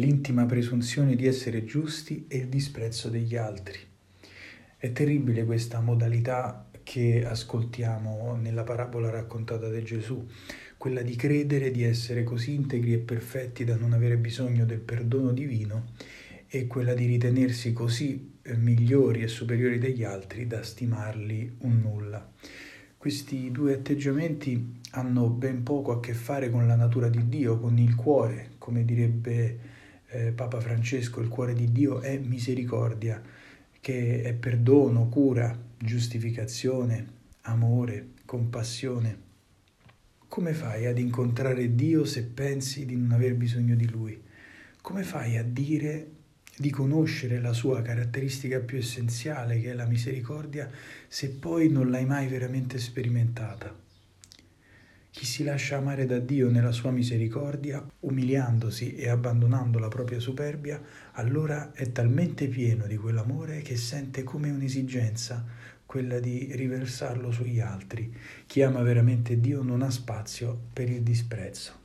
l'intima presunzione di essere giusti e il disprezzo degli altri. È terribile questa modalità che ascoltiamo nella parabola raccontata da Gesù, quella di credere di essere così integri e perfetti da non avere bisogno del perdono divino e quella di ritenersi così migliori e superiori degli altri da stimarli un nulla. Questi due atteggiamenti hanno ben poco a che fare con la natura di Dio, con il cuore, come direbbe Papa Francesco, il cuore di Dio è misericordia, che è perdono, cura, giustificazione, amore, compassione. Come fai ad incontrare Dio se pensi di non aver bisogno di Lui? Come fai a dire di conoscere la sua caratteristica più essenziale, che è la misericordia, se poi non l'hai mai veramente sperimentata? Chi si lascia amare da Dio nella sua misericordia, umiliandosi e abbandonando la propria superbia, allora è talmente pieno di quell'amore che sente come un'esigenza quella di riversarlo sugli altri. Chi ama veramente Dio non ha spazio per il disprezzo.